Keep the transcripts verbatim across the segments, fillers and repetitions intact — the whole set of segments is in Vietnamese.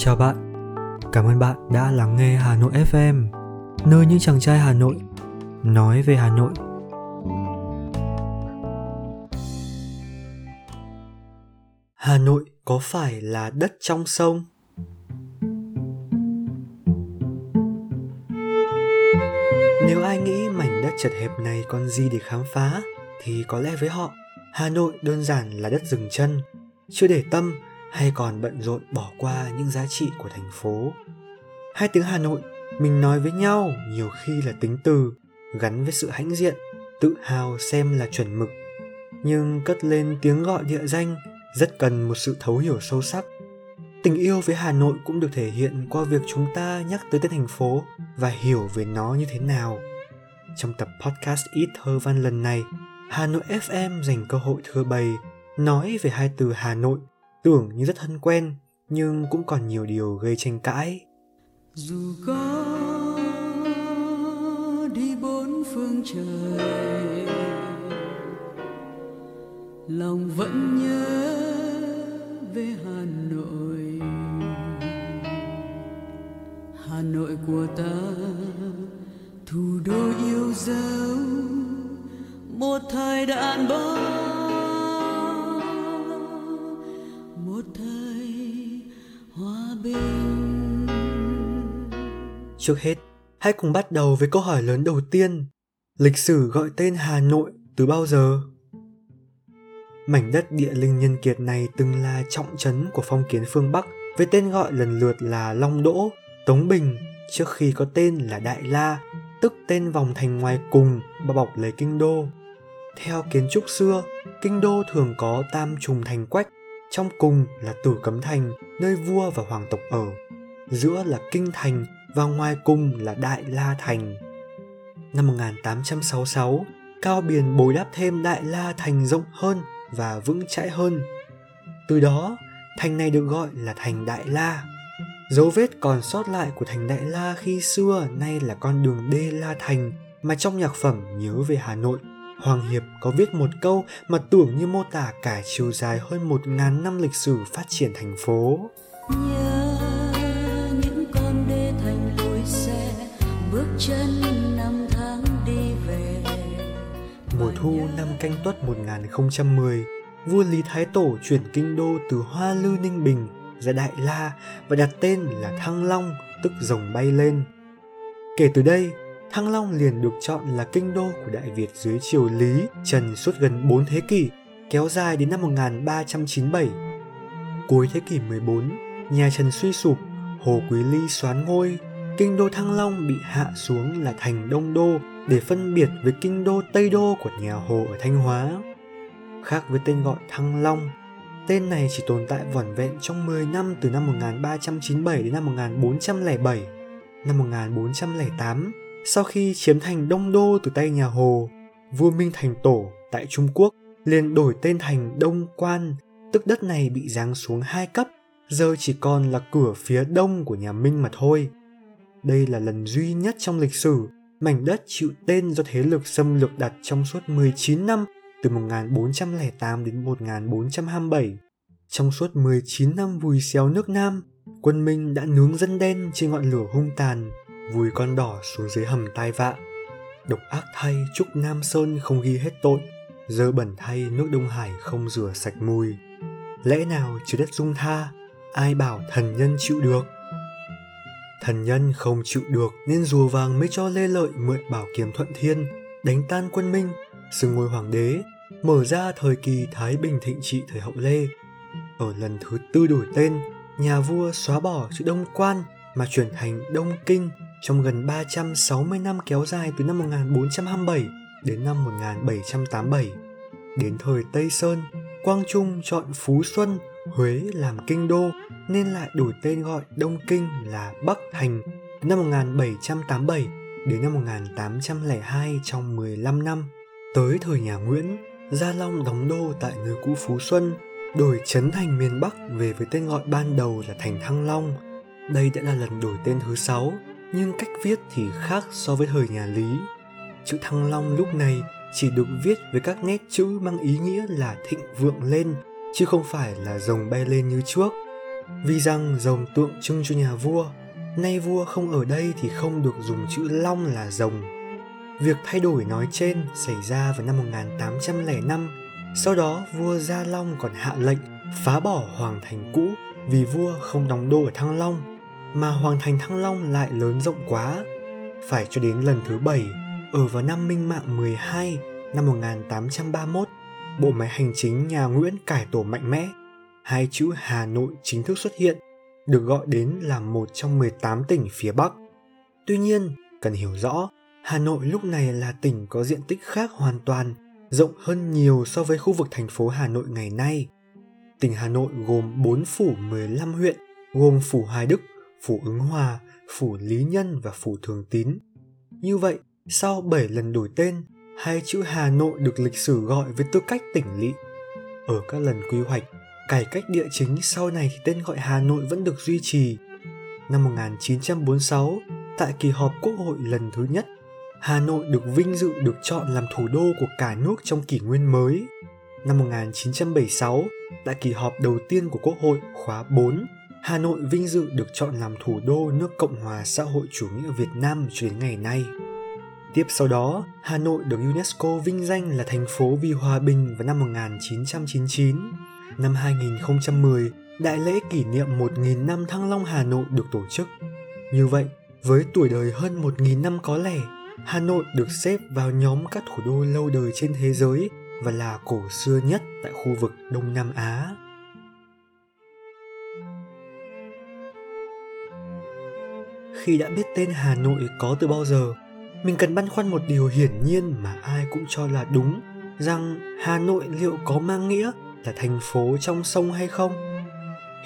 Chào bạn, cảm ơn bạn đã lắng nghe Hà Nội ép em, nơi những chàng trai Hà Nội nói về Hà Nội. Hà Nội có phải là đất trong sông? Nếu ai nghĩ mảnh đất chật hẹp này còn gì để khám phá, thì có lẽ với họ, Hà Nội đơn giản là đất dừng chân, chưa để tâm hay còn bận rộn bỏ qua những giá trị của thành phố. Hai tiếng Hà Nội, mình nói với nhau nhiều khi là tính từ, gắn với sự hãnh diện, tự hào xem là chuẩn mực. Nhưng cất lên tiếng gọi địa danh rất cần một sự thấu hiểu sâu sắc. Tình yêu với Hà Nội cũng được thể hiện qua việc chúng ta nhắc tới tên thành phố và hiểu về nó như thế nào. Trong tập podcast Ít Thơ Văn lần này, Hà Nội ép em dành cơ hội thưa bày, nói về hai từ Hà Nội, tưởng như rất thân quen, nhưng cũng còn nhiều điều gây tranh cãi. Dù có đi bốn phương trời, lòng vẫn nhớ về Hà Nội, Hà Nội của ta, thủ đô yêu dấu, một thời đàn bà. Trước hết, hãy cùng bắt đầu với câu hỏi lớn đầu tiên. Lịch sử gọi tên Hà Nội từ bao giờ? Mảnh đất địa linh nhân kiệt này từng là trọng trấn của phong kiến phương Bắc với tên gọi lần lượt là Long Đỗ, Tống Bình trước khi có tên là Đại La, tức tên vòng thành ngoài cùng bao bọc lấy kinh đô. Theo kiến trúc xưa, kinh đô thường có tam trùng thành quách, trong cùng là Tử Cấm Thành, nơi vua và hoàng tộc ở, giữa là Kinh Thành và ngoài cùng là Đại La Thành. Năm một nghìn tám trăm sáu mươi sáu, Cao Biền bồi đắp thêm Đại La Thành rộng hơn và vững chãi hơn. Từ đó, thành này được gọi là thành Đại La. Dấu vết còn sót lại của thành Đại La khi xưa nay là con đường Đê La Thành mà trong nhạc phẩm Nhớ về Hà Nội, Hoàng Hiệp có viết một câu mà tưởng như mô tả cả chiều dài hơn một ngàn năm lịch sử phát triển thành phố. Nhớ những con đê thành lối xe, bước chân năm tháng đi về. Mùa thu năm Canh Tuất một nghìn không trăm mười, vua Lý Thái Tổ chuyển kinh đô từ Hoa Lư Ninh Bình ra Đại La và đặt tên là Thăng Long, tức rồng bay lên. Kể từ đây, Thăng Long liền được chọn là kinh đô của Đại Việt dưới triều Lý Trần suốt gần bốn thế kỷ, kéo dài đến năm một nghìn ba trăm chín mươi bảy. Cuối thế kỷ mười bốn, nhà Trần suy sụp, Hồ Quý Ly soán ngôi, kinh đô Thăng Long bị hạ xuống là thành Đông Đô để phân biệt với kinh đô Tây Đô của nhà Hồ ở Thanh Hóa. Khác với tên gọi Thăng Long, tên này chỉ tồn tại vỏn vẹn trong mười năm, từ năm một nghìn ba trăm chín mươi bảy đến năm một nghìn bốn trăm lẻ bảy. Năm một nghìn bốn trăm lẻ tám, sau khi chiếm thành Đông Đô từ tay nhà Hồ, vua Minh Thành Tổ tại Trung Quốc liền đổi tên thành Đông Quan, tức đất này bị giáng xuống hai cấp, giờ chỉ còn là cửa phía đông của nhà Minh mà thôi. Đây là lần duy nhất trong lịch sử mảnh đất chịu tên do thế lực xâm lược đặt trong suốt mười chín năm, từ một nghìn bốn trăm lẻ tám đến một nghìn bốn trăm hai mươi bảy. Trong suốt mười chín năm vùi xéo nước Nam, quân Minh đã nướng dân đen trên ngọn lửa hung tàn, vùi con đỏ xuống dưới hầm tai vạ. Độc ác thay Trúc Nam Sơn không ghi hết tội, dơ bẩn thay nước Đông Hải không rửa sạch mùi. Lẽ nào chứ đất dung tha, ai bảo thần nhân chịu được? Thần nhân không chịu được nên rùa vàng mới cho Lê Lợi mượn bảo kiếm Thuận Thiên, đánh tan quân Minh, xưng ngôi hoàng đế, mở ra thời kỳ Thái Bình thịnh trị thời hậu Lê. Ở lần thứ tư đổi tên, nhà vua xóa bỏ chữ Đông Quan mà chuyển thành Đông Kinh, trong gần ba trăm sáu mươi năm kéo dài từ năm một nghìn bốn trăm hai mươi bảy đến năm một nghìn bảy trăm tám mươi bảy. Đến thời Tây Sơn, Quang Trung chọn Phú Xuân, Huế làm kinh đô nên lại đổi tên gọi Đông Kinh là Bắc Thành, từ năm một nghìn bảy trăm tám mươi bảy đến năm một nghìn tám trăm lẻ hai, trong mười lăm năm. Tới thời nhà Nguyễn, Gia Long đóng đô tại nơi cũ Phú Xuân, đổi trấn thành miền Bắc về với tên gọi ban đầu là thành Thăng Long. Đây đã là lần đổi tên thứ sáu, nhưng cách viết thì khác so với thời nhà Lý. Chữ Thăng Long lúc này chỉ được viết với các nét chữ mang ý nghĩa là thịnh vượng lên, chứ không phải là rồng bay lên như trước. Vì rằng rồng tượng trưng cho nhà vua, nay vua không ở đây thì không được dùng chữ Long là rồng. Việc thay đổi nói trên xảy ra vào năm một nghìn tám trăm lẻ năm, sau đó vua Gia Long còn hạ lệnh phá bỏ hoàng thành cũ vì vua không đóng đô ở Thăng Long, mà hoàng thành Thăng Long lại lớn rộng quá. Phải cho đến lần thứ bảy, ở vào năm Minh Mạng mười hai, năm một nghìn tám trăm ba mươi mốt, bộ máy hành chính nhà Nguyễn cải tổ mạnh mẽ. Hai chữ Hà Nội chính thức xuất hiện, được gọi đến là một trong mười tám tỉnh phía Bắc. Tuy nhiên, cần hiểu rõ, Hà Nội lúc này là tỉnh có diện tích khác hoàn toàn, rộng hơn nhiều so với khu vực thành phố Hà Nội ngày nay. Tỉnh Hà Nội gồm bốn phủ mười lăm huyện, gồm phủ Hoài Đức, phủ Ứng Hòa, phủ Lý Nhân và phủ Thường Tín. Như vậy, sau bảy lần đổi tên, hai chữ Hà Nội được lịch sử gọi với tư cách tỉnh lỵ. Ở các lần quy hoạch, cải cách địa chính sau này thì tên gọi Hà Nội vẫn được duy trì. Năm một nghìn chín trăm bốn mươi sáu, tại kỳ họp Quốc hội lần thứ nhất, Hà Nội được vinh dự được chọn làm thủ đô của cả nước trong kỷ nguyên mới. Năm một nghìn chín trăm bảy mươi sáu, tại kỳ họp đầu tiên của Quốc hội khóa bốn, Hà Nội vinh dự được chọn làm thủ đô nước Cộng hòa xã hội chủ nghĩa Việt Nam cho đến ngày nay. Tiếp sau đó, Hà Nội được UNESCO vinh danh là thành phố vì hòa bình vào năm một nghìn chín trăm chín mươi chín. Năm hai nghìn không trăm mười, đại lễ kỷ niệm một nghìn năm Thăng Long Hà Nội được tổ chức. Như vậy, với tuổi đời hơn một nghìn năm có lẻ, Hà Nội được xếp vào nhóm các thủ đô lâu đời trên thế giới và là cổ xưa nhất tại khu vực Đông Nam Á. Khi đã biết tên Hà Nội có từ bao giờ, mình cần băn khoăn một điều hiển nhiên mà ai cũng cho là đúng, rằng Hà Nội liệu có mang nghĩa là thành phố trong sông hay không?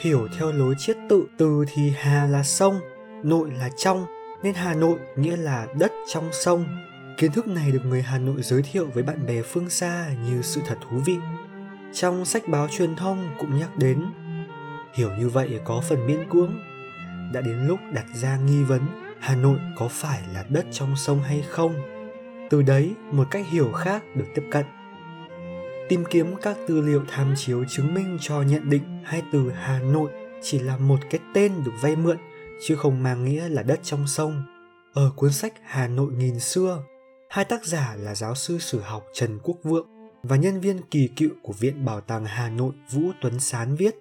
Hiểu theo lối chiết tự từ thì Hà là sông, Nội là trong, nên Hà Nội nghĩa là đất trong sông. Kiến thức này được người Hà Nội giới thiệu với bạn bè phương xa như sự thật thú vị. Trong sách báo truyền thông cũng nhắc đến. Hiểu như vậy có phần miễn cưỡng. Đã đến lúc đặt ra nghi vấn Hà Nội có phải là đất trong sông hay không? Từ đấy, một cách hiểu khác được tiếp cận. Tìm kiếm các tư liệu tham chiếu chứng minh cho nhận định hai từ Hà Nội chỉ là một cái tên được vay mượn, chứ không mang nghĩa là đất trong sông. Ở cuốn sách Hà Nội nghìn xưa, hai tác giả là giáo sư sử học Trần Quốc Vượng và nhân viên kỳ cựu của Viện Bảo tàng Hà Nội Vũ Tuấn Sán viết,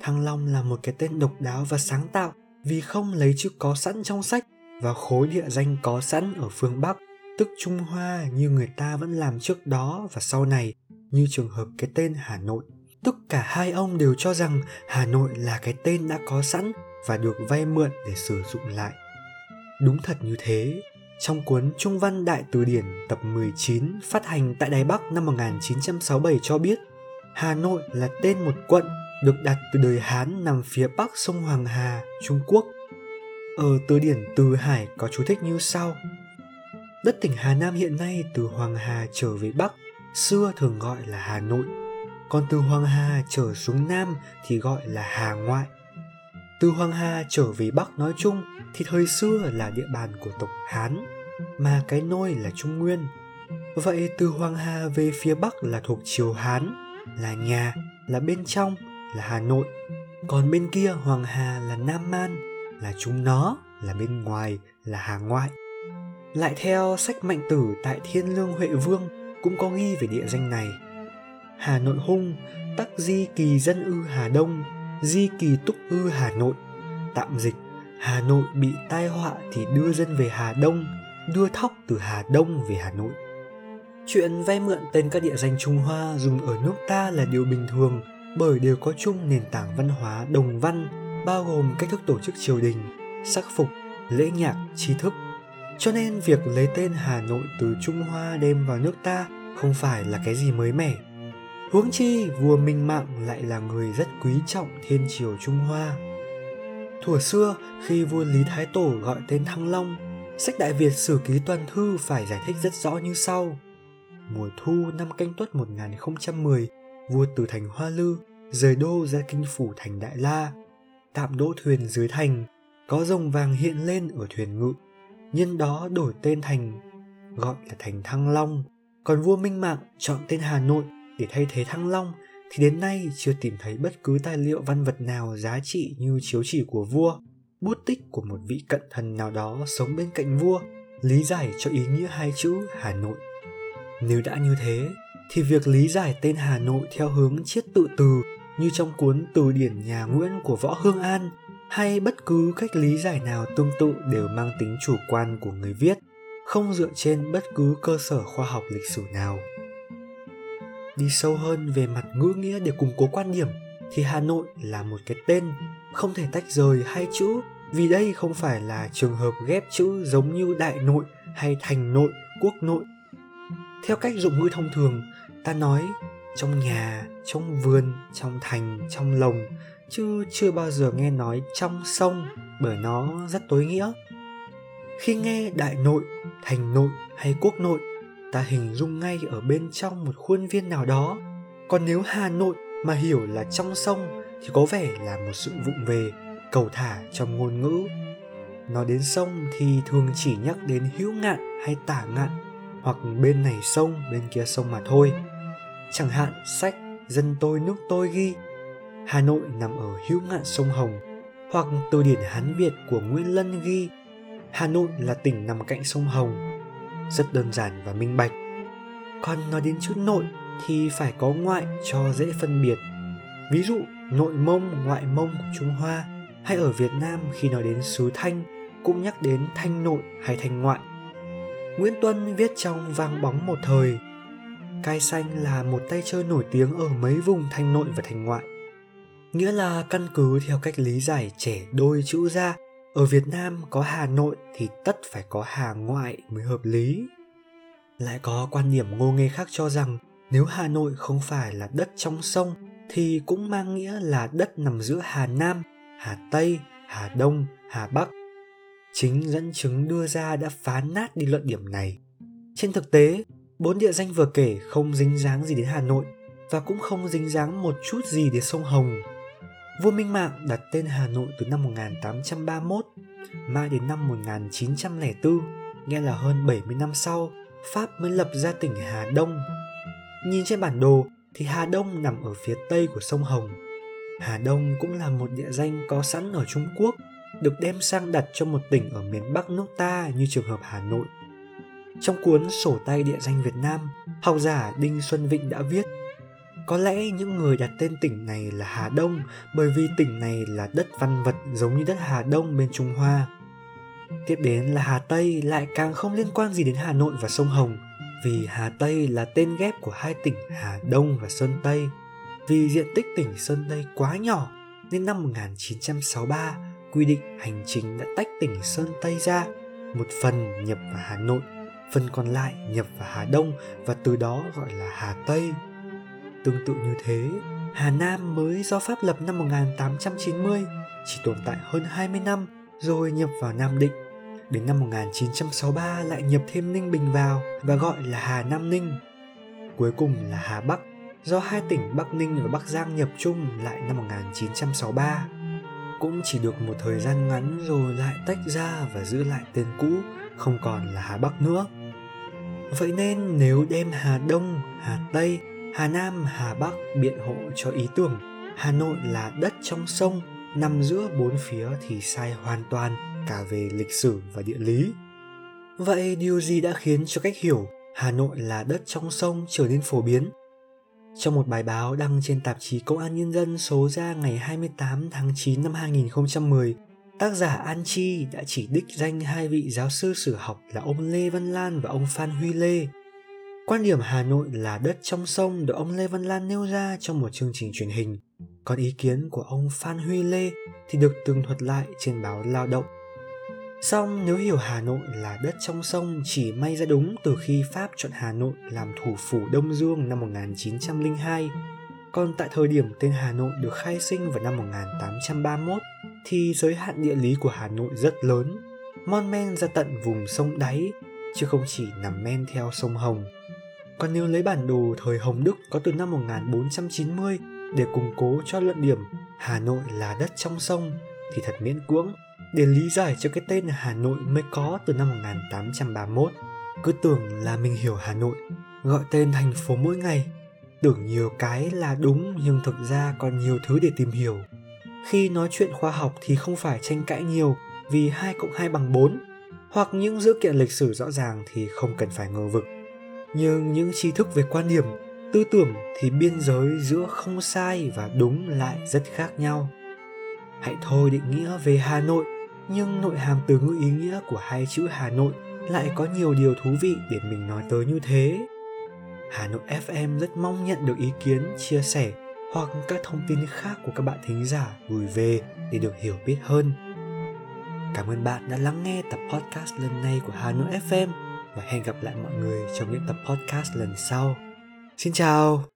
Thăng Long là một cái tên độc đáo và sáng tạo vì không lấy chữ có sẵn trong sách và khối địa danh có sẵn ở phương Bắc, tức Trung Hoa như người ta vẫn làm trước đó và sau này, như trường hợp cái tên Hà Nội. Tức cả hai ông đều cho rằng Hà Nội là cái tên đã có sẵn và được vay mượn để sử dụng lại. Đúng thật như thế, trong cuốn Trung văn Đại Từ điển tập mười chín phát hành tại Đài Bắc năm một nghìn chín trăm sáu mươi bảy cho biết, Hà Nội là tên một quận được đặt từ đời Hán nằm phía bắc sông Hoàng Hà, Trung Quốc. Ở từ điển Từ Hải có chú thích như sau. Đất tỉnh Hà Nam hiện nay từ Hoàng Hà trở về Bắc, xưa thường gọi là Hà Nội. Còn từ Hoàng Hà trở xuống Nam thì gọi là Hà Ngoại. Từ Hoàng Hà trở về Bắc nói chung thì thời xưa là địa bàn của tộc Hán, mà cái nôi là Trung Nguyên. Vậy từ Hoàng Hà về phía Bắc là thuộc triều Hán, là nhà, là bên trong, là Hà Nội. Còn bên kia Hoàng Hà là Nam Man, là chúng nó, là bên ngoài, là Hà Ngoại. Lại theo sách Mạnh Tử tại Thiên Lương Huệ Vương cũng có ghi về địa danh này. Hà Nội hung, tắc di kỳ dân ư Hà Đông, di kỳ túc ư Hà Nội. Tạm dịch, Hà Nội bị tai họa thì đưa dân về Hà Đông, đưa thóc từ Hà Đông về Hà Nội. Chuyện vay mượn tên các địa danh Trung Hoa dùng ở nước ta là điều bình thường bởi đều có chung nền tảng văn hóa đồng văn, bao gồm cách thức tổ chức triều đình, sắc phục, lễ nhạc, tri thức. Cho nên việc lấy tên Hà Nội từ Trung Hoa đem vào nước ta không phải là cái gì mới mẻ. Huống chi vua Minh Mạng lại là người rất quý trọng thiên triều Trung Hoa. Thuở xưa, khi vua Lý Thái Tổ gọi tên Thăng Long, sách Đại Việt Sử Ký Toàn Thư phải giải thích rất rõ như sau. Mùa thu năm Canh Tuất một nghìn không trăm mười, vua từ thành Hoa Lư, rời đô ra kinh phủ thành Đại La, tạm đỗ thuyền dưới thành, có rồng vàng hiện lên ở thuyền ngự. Nhân đó đổi tên thành, gọi là thành Thăng Long. Còn vua Minh Mạng chọn tên Hà Nội để thay thế Thăng Long, thì đến nay chưa tìm thấy bất cứ tài liệu văn vật nào giá trị như chiếu chỉ của vua, bút tích của một vị cận thần nào đó sống bên cạnh vua, lý giải cho ý nghĩa hai chữ Hà Nội. Nếu đã như thế, thì việc lý giải tên Hà Nội theo hướng chiết tự từ như trong cuốn Từ điển nhà Nguyễn của Võ Hương An hay bất cứ cách lý giải nào tương tự đều mang tính chủ quan của người viết, không dựa trên bất cứ cơ sở khoa học lịch sử nào. Đi sâu hơn về mặt ngữ nghĩa để củng cố quan điểm, thì Hà Nội là một cái tên, không thể tách rời hai chữ vì đây không phải là trường hợp ghép chữ giống như Đại Nội hay Thành Nội, Quốc Nội. Theo cách dụng ngữ thông thường, ta nói trong nhà, trong vườn, trong thành, trong lồng, chứ chưa bao giờ nghe nói trong sông bởi nó rất tối nghĩa. Khi nghe Đại Nội, Thành Nội hay Quốc Nội, ta hình dung ngay ở bên trong một khuôn viên nào đó. Còn nếu Hà Nội mà hiểu là trong sông thì có vẻ là một sự vụng về, cầu thả trong ngôn ngữ. Nói đến sông thì thường chỉ nhắc đến hữu ngạn hay tả ngạn, hoặc bên này sông, bên kia sông mà thôi. Chẳng hạn sách Dân tôi nước tôi ghi Hà Nội nằm ở hữu ngạn sông Hồng, hoặc từ điển Hán Việt của Nguyễn Lân ghi Hà Nội là tỉnh nằm cạnh sông Hồng. Rất đơn giản và minh bạch. Còn nói đến chữ nội thì phải có ngoại cho dễ phân biệt. Ví dụ nội Mông, ngoại Mông của Trung Hoa, hay ở Việt Nam khi nói đến xứ Thanh cũng nhắc đến Thanh Nội hay Thanh Ngoại. Nguyễn Tuân viết trong Vang bóng một thời, cai xanh là một tay chơi nổi tiếng ở mấy vùng Thanh Nội và Thanh Ngoại. Nghĩa là căn cứ theo cách lý giải trẻ đôi chữ ra, ở Việt Nam có Hà Nội thì tất phải có Hà Ngoại mới hợp lý. Lại có quan điểm ngô nghê khác cho rằng nếu Hà Nội không phải là đất trong sông thì cũng mang nghĩa là đất nằm giữa Hà Nam, Hà Tây, Hà Đông, Hà Bắc. Chính dẫn chứng đưa ra đã phá nát đi luận điểm này. Trên thực tế, bốn địa danh vừa kể không dính dáng gì đến Hà Nội và cũng không dính dáng một chút gì đến sông Hồng. Vua Minh Mạng đặt tên Hà Nội từ năm một nghìn tám trăm ba mươi mốt, mãi đến năm một nghìn chín trăm lẻ bốn, nghe là hơn bảy mươi năm sau, Pháp mới lập ra tỉnh Hà Đông. Nhìn trên bản đồ thì Hà Đông nằm ở phía tây của sông Hồng. Hà Đông cũng là một địa danh có sẵn ở Trung Quốc, được đem sang đặt cho một tỉnh ở miền Bắc nước ta như trường hợp Hà Nội. Trong cuốn Sổ tay địa danh Việt Nam, học giả Đinh Xuân Vịnh đã viết: có lẽ những người đặt tên tỉnh này là Hà Đông bởi vì tỉnh này là đất văn vật giống như đất Hà Đông bên Trung Hoa. Tiếp đến là Hà Tây lại càng không liên quan gì đến Hà Nội và sông Hồng, vì Hà Tây là tên ghép của hai tỉnh Hà Đông và Sơn Tây. Vì diện tích tỉnh Sơn Tây quá nhỏ nên năm một nghìn chín trăm sáu mươi ba quy định hành chính đã tách tỉnh Sơn Tây ra, một phần nhập vào Hà Nội, phần còn lại nhập vào Hà Đông và từ đó gọi là Hà Tây. Tương tự như thế, Hà Nam mới do Pháp lập năm một nghìn tám trăm chín mươi, chỉ tồn tại hơn hai mươi năm rồi nhập vào Nam Định. Đến năm một nghìn chín trăm sáu mươi ba lại nhập thêm Ninh Bình vào và gọi là Hà Nam Ninh. Cuối cùng là Hà Bắc, do hai tỉnh Bắc Ninh và Bắc Giang nhập chung lại năm một nghìn chín trăm sáu mươi ba. Cũng chỉ được một thời gian ngắn rồi lại tách ra và giữ lại tên cũ, không còn là Hà Bắc nữa. Vậy nên nếu đem Hà Đông, Hà Tây, Hà Nam, Hà Bắc biện hộ cho ý tưởng Hà Nội là đất trong sông nằm giữa bốn phía thì sai hoàn toàn cả về lịch sử và địa lý. Vậy điều gì đã khiến cho cách hiểu Hà Nội là đất trong sông trở nên phổ biến? Trong một bài báo đăng trên tạp chí Công an Nhân dân số ra ngày hai mươi tám tháng chín năm hai nghìn không trăm mười, tác giả An Chi đã chỉ đích danh hai vị giáo sư sử học là ông Lê Văn Lan và ông Phan Huy Lê. Quan điểm Hà Nội là đất trong sông được ông Lê Văn Lan nêu ra trong một chương trình truyền hình, còn ý kiến của ông Phan Huy Lê thì được tường thuật lại trên báo Lao động. Song nếu hiểu Hà Nội là đất trong sông chỉ may ra đúng từ khi Pháp chọn Hà Nội làm thủ phủ Đông Dương năm một nghìn chín trăm lẻ hai, còn tại thời điểm tên Hà Nội được khai sinh vào năm một nghìn tám trăm ba mươi mốt thì giới hạn địa lý của Hà Nội rất lớn, mon men ra tận vùng sông đáy, chứ không chỉ nằm men theo sông Hồng. Còn nếu lấy bản đồ thời Hồng Đức có từ năm một nghìn bốn trăm chín mươi để củng cố cho luận điểm Hà Nội là đất trong sông thì thật miễn cưỡng để lý giải cho cái tên Hà Nội mới có từ năm một nghìn tám trăm ba mươi mốt. Cứ tưởng là mình hiểu Hà Nội, gọi tên thành phố mỗi ngày, Tưởng nhiều cái là đúng nhưng thực ra còn nhiều thứ để tìm hiểu. Khi nói chuyện khoa học thì không phải tranh cãi nhiều vì hai cộng hai bằng bốn, hoặc những dữ kiện lịch sử rõ ràng thì không cần phải ngờ vực. Nhưng những tri thức về quan điểm, tư tưởng thì biên giới giữa không sai và đúng lại rất khác nhau. Hãy thôi định nghĩa về Hà Nội, nhưng nội hàm từ ngữ ý nghĩa của hai chữ Hà Nội lại có nhiều điều thú vị để mình nói tới như thế. Hà Nội ép em rất mong nhận được ý kiến, chia sẻ hoặc các thông tin khác của các bạn thính giả gửi về để được hiểu biết hơn. Cảm ơn bạn đã lắng nghe tập podcast lần này của Hà Nội ép em và hẹn gặp lại mọi người trong những tập podcast lần sau. Xin chào!